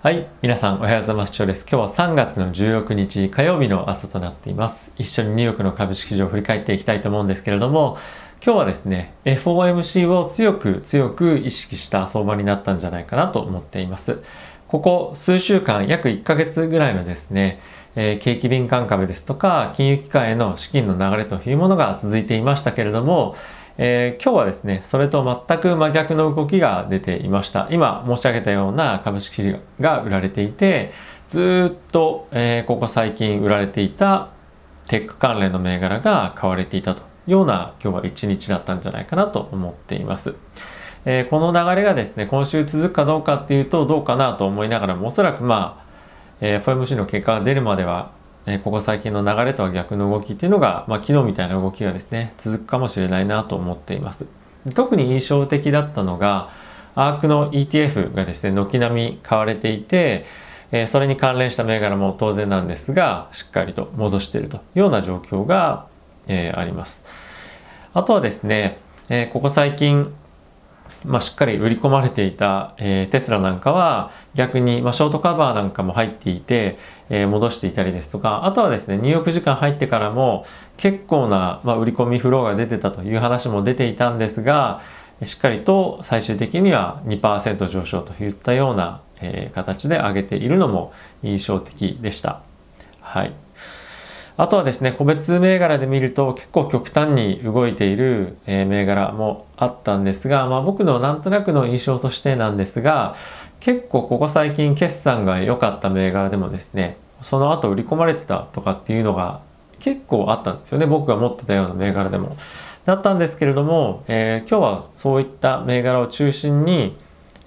はい、皆さんおはようございます。長です。今日は3月の16日火曜日の朝となっています。一緒にニューヨークの株式市場を振り返っていきたいと思うんですけれども、今日はですね FOMC を強く意識した相場になったんじゃないかなと思っています。ここ数週間約1ヶ月ぐらいのですね、景気敏感株ですとか金融機関への資金の流れというものが続いていましたけれども、今日はですねそれと全く真逆の動きが出ていました。今申し上げたような株式が売られていて、ずっと、ここ最近売られていたテック関連の銘柄が買われていたというような今日は一日だったんじゃないかなと思っています。この流れがですね今週続くかどうかっていうとどうかなと思いながらも、おそらくFOMC の結果が出るまではここ最近の流れとは逆の動きっていうのが、昨日みたいな動きがですね続くかもしれないなと思っています。特に印象的だったのがアークの ETF がですね軒並み買われていて、それに関連した銘柄も当然なんですがしっかりと戻しているというような状況が、あります。あとはですね、ここ最近しっかり売り込まれていた、テスラなんかは逆に、ショートカバーなんかも入っていて、戻していたりですとか、あとはですねニューヨーク時間入ってからも結構な、売り込みフローが出てたという話も出ていたんですが、しっかりと最終的には 2% 上昇といったような、形で上げているのも印象的でした。はい。あとはですね個別銘柄で見ると結構極端に動いている銘柄もあったんですが、僕のなんとなくの印象としてなんですが、結構ここ最近決算が良かった銘柄でもですねその後売り込まれてたとかっていうのが結構あったんですよね。僕が持ってたような銘柄でもだったんですけれども、今日はそういった銘柄を中心に、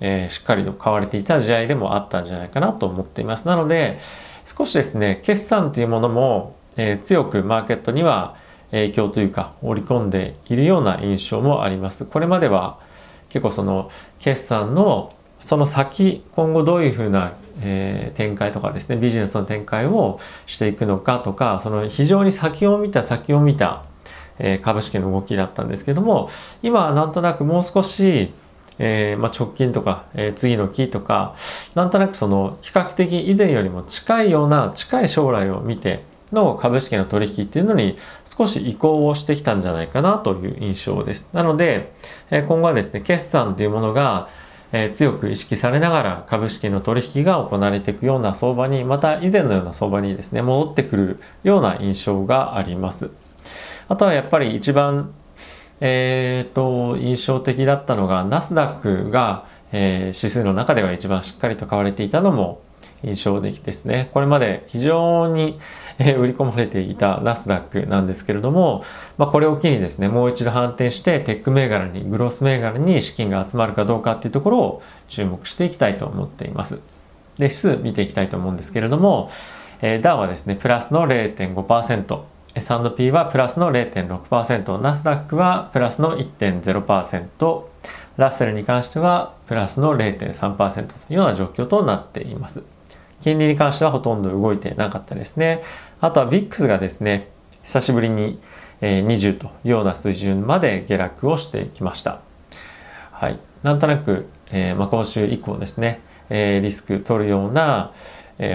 しっかりと買われていた試合でもあったんじゃないかなと思っています。なので少しですね決算というものも強くマーケットには影響というか織り込んでいるような印象もあります。これまでは結構その決算のその先、今後どういうふうな展開とかですねビジネスの展開をしていくのかとか、その非常に先を見た株式の動きだったんですけども、今はなんとなくもう少し直近とか、次の期とかなんとなくその比較的以前よりも近いような近い将来を見ての株式の取引っていうのに少し移行をしてきたんじゃないかなという印象です。なので今後はですね決算というものが強く意識されながら株式の取引が行われていくような相場に、また以前のような相場にですね戻ってくるような印象があります。あとはやっぱり一番、印象的だったのがナスダックが、指数の中では一番しっかりと買われていたのも印象的ですね。これまで非常に売り込まれていたナスダックなんですけれども、これを機にですねもう一度反転してテック銘柄にグロース銘柄に資金が集まるかどうかっていうところを注目していきたいと思っています。で指数見ていきたいと思うんですけれども、ダウはですねプラスの 0.5%、S&P はプラスの 0.6%、ナスダックはプラスの 1.0%、ラッセルに関してはプラスの 0.3% というような状況となっています。金利に関してはほとんど動いてなかったですね。あとはVIXがですね、久しぶりに20というような水準まで下落をしてきました。はい、なんとなく、今週以降ですね、リスク取るような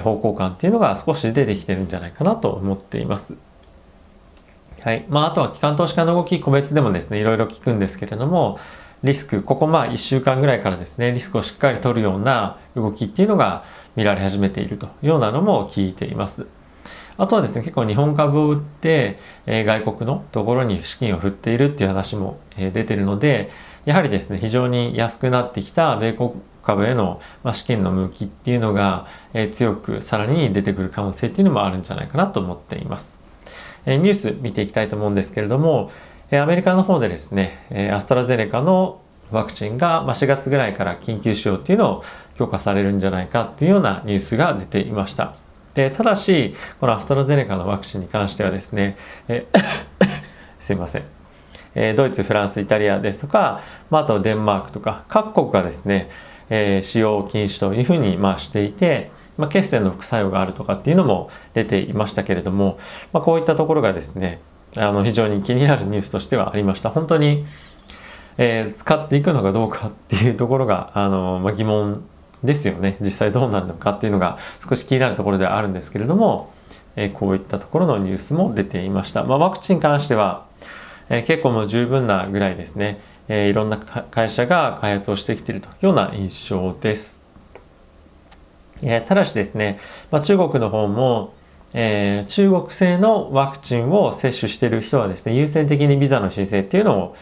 方向感っていうのが少し出てきてるんじゃないかなと思っています。はい、あとは機関投資家の動き個別でもですね、いろいろ聞くんですけれども、リスク、ここ1週間ぐらいからですねリスクをしっかり取るような動きっていうのが見られ始めているというようなのも聞いています。あとはですね結構日本株を売って、外国のところに資金を振っているっていう話も、出ているので、やはりですね非常に安くなってきた米国株への、資金の向きっていうのが、強くさらに出てくる可能性っていうのもあるんじゃないかなと思っています。ニュース見ていきたいと思うんですけれども、アメリカの方でですねアストラゼネカのワクチンが4月ぐらいから緊急使用っていうのを強化されるんじゃないかっていうようなニュースが出ていました。でただしこのアストラゼネカのワクチンに関してはですねすいません、ドイツ、フランス、イタリアですとか、あとデンマークとか各国がですね、使用禁止というふうにしていて、血栓の副作用があるとかっていうのも出ていましたけれども、こういったところがですね非常に気になるニュースとしてはありました。本当に、使っていくのかどうかっていうところが疑問ですよね。実際どうなるのかっていうのが少し気になるところではあるんですけれども、こういったところのニュースも出ていました。ワクチンに関しては、結構もう十分なぐらいですね、いろんな会社が開発をしてきているというような印象です。ただしですね、中国の方も、中国製のワクチンを接種している人はですね、優先的にビザの申請っていうのを、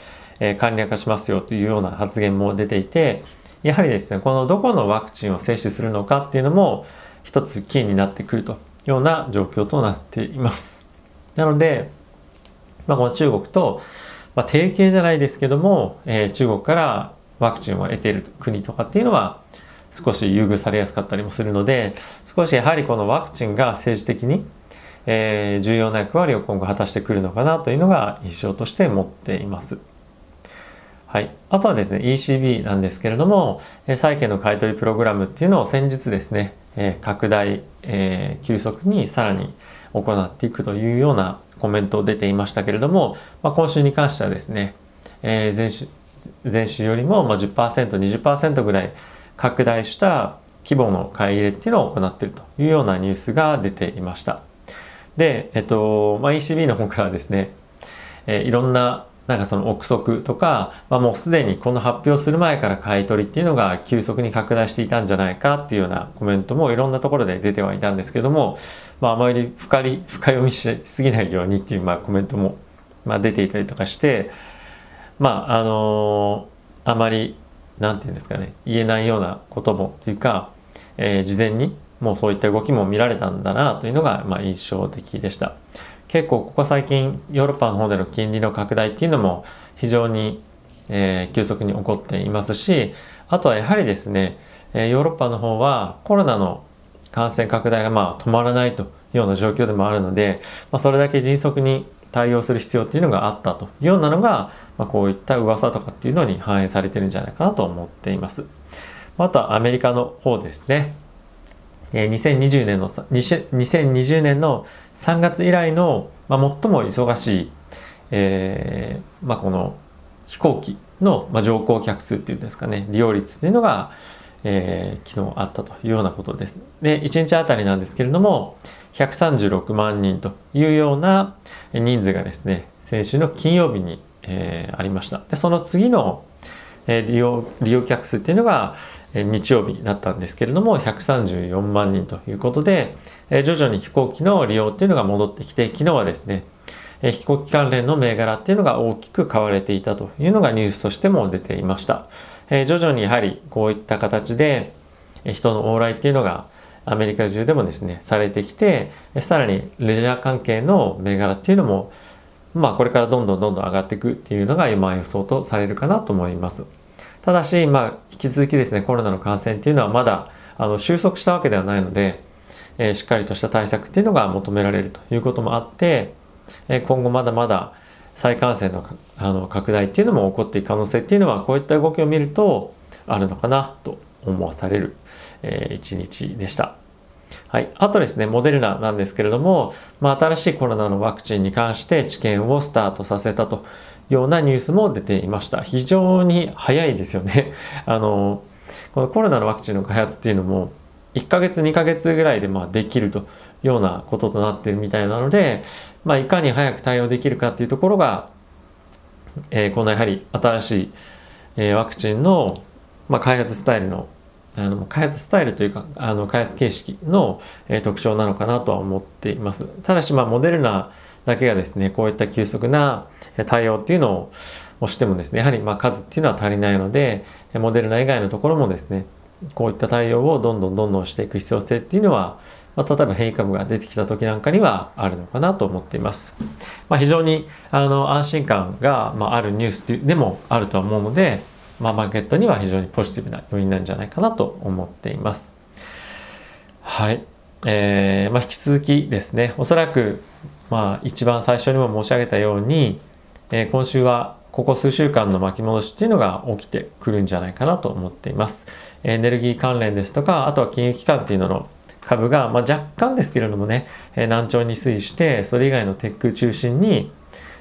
簡略化しますよというような発言も出ていて、やはりですね、このどこのワクチンを接種するのかっていうのも一つキーになってくるというような状況となっています。なので、この中国と、提携じゃないですけども、中国からワクチンを得ている国とかっていうのは少し優遇されやすかったりもするので、少しやはりこのワクチンが政治的に、重要な役割を今後果たしてくるのかなというのが印象として持っています。はい、あとはですね ECB なんですけれども、債券の買い取りプログラムっていうのを先日ですね、拡大、急速にさらに行っていくというようなコメント出ていましたけれども、今週に関してはですね、前週よりも 10%、20% ぐらい拡大した規模の買い入れっていうのを行っているというようなニュースが出ていました。で、ECB の方からですね、いろんなその憶測とか、もうすでにこの発表する前から買い取りっていうのが急速に拡大していたんじゃないかっていうようなコメントもいろんなところで出てはいたんですけども、あまり深読みしすぎないようにっていうコメントも出ていたりとかして、あまりなんていうんですかね、言えないようなこともというか、事前にもうそういった動きも見られたんだなというのが印象的でした。結構ここ最近ヨーロッパの方での金利の拡大っていうのも非常に、急速に起こっていますし、あとはやはりですね、ヨーロッパの方はコロナの感染拡大が止まらないというような状況でもあるので、それだけ迅速に対応する必要っていうのがあったというようなのが、こういった噂とかっていうのに反映されてるんじゃないかなと思っています。あとはアメリカの方ですね。2020年の3月以来の、最も忙しい、この飛行機の、乗降客数っていうんですかね、利用率っていうのが、昨日あったというようなことです。で、1日あたりなんですけれども、136万人というような人数がですね、先週の金曜日に、ありました。で、その次の、利用客数っていうのが、日曜日だったんですけれども、134万人ということで、徐々に飛行機の利用っていうのが戻ってきて、昨日はですね、飛行機関連の銘柄っていうのが大きく買われていたというのがニュースとしても出ていました。徐々にやはりこういった形で人の往来っていうのがアメリカ中でもですねされてきて、さらにレジャー関係の銘柄っていうのもこれからどんどん上がっていくっていうのが今予想とされるかなと思います。ただし引き続きですねコロナの感染っていうのはまだ収束したわけではないので、しっかりとした対策っていうのが求められるということもあって、今後まだまだ再感染の拡大っていうのも起こっていく可能性っていうのはこういった動きを見るとあるのかなと思わされる、一日でした。はい、あとですねモデルナなんですけれども、新しいコロナのワクチンに関して治験をスタートさせたというようなニュースも出ていました。非常に早いですよね。このコロナのワクチンの開発っていうのも1ヶ月2ヶ月ぐらいでできるというようなこととなっているみたいなので、いかに早く対応できるかっていうところが、このやはり新しい、ワクチンの、開発形式の、特徴なのかなとは思っています。ただしモデルナだけがですねこういった急速な対応っていうのをしてもですねやはり数っていうのは足りないので、モデルナ以外のところもですねこういった対応をどんどんしていく必要性っていうのは、例えば変異株が出てきた時なんかにはあるのかなと思っています。非常に安心感が、あるニュースでもあるとは思うので、マーケットには非常にポジティブな要因なんじゃないかなと思っています。はい。引き続きですね、おそらく一番最初にも申し上げたように、今週はここ数週間の巻き戻しっていうのが起きてくるんじゃないかなと思っています。エネルギー関連ですとか、あとは金融機関っていうのの株が、若干ですけれどもね、軟調に推移して、それ以外のテック中心に、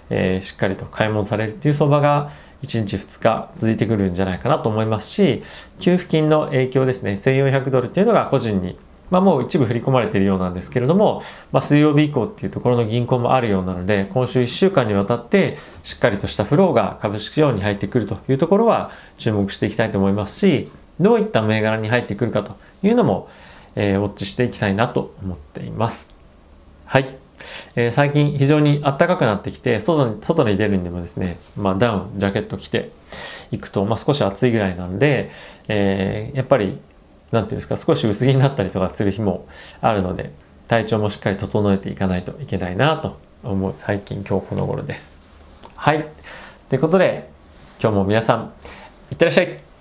しっかりと買い物されるっていう相場が1日2日続いてくるんじゃないかなと思いますし、給付金の影響ですね、1400ドルというのが個人に、もう一部振り込まれているようなんですけれども、水曜日以降っていうところの銀行もあるようなので、今週1週間にわたってしっかりとしたフローが株式市場に入ってくるというところは注目していきたいと思いますし、どういった銘柄に入ってくるかというのも、ウォッチしていきたいなと思っています。はい。最近非常に暖かくなってきて、外に出るにもですね、ダウン、ジャケット着ていくと、少し暑いぐらいなので、やっぱりなんていうんですか、少し薄着になったりとかする日もあるので、体調もしっかり整えていかないといけないなと思う最近、今日この頃です。はい。ということで、今日も皆さんいってらっしゃい。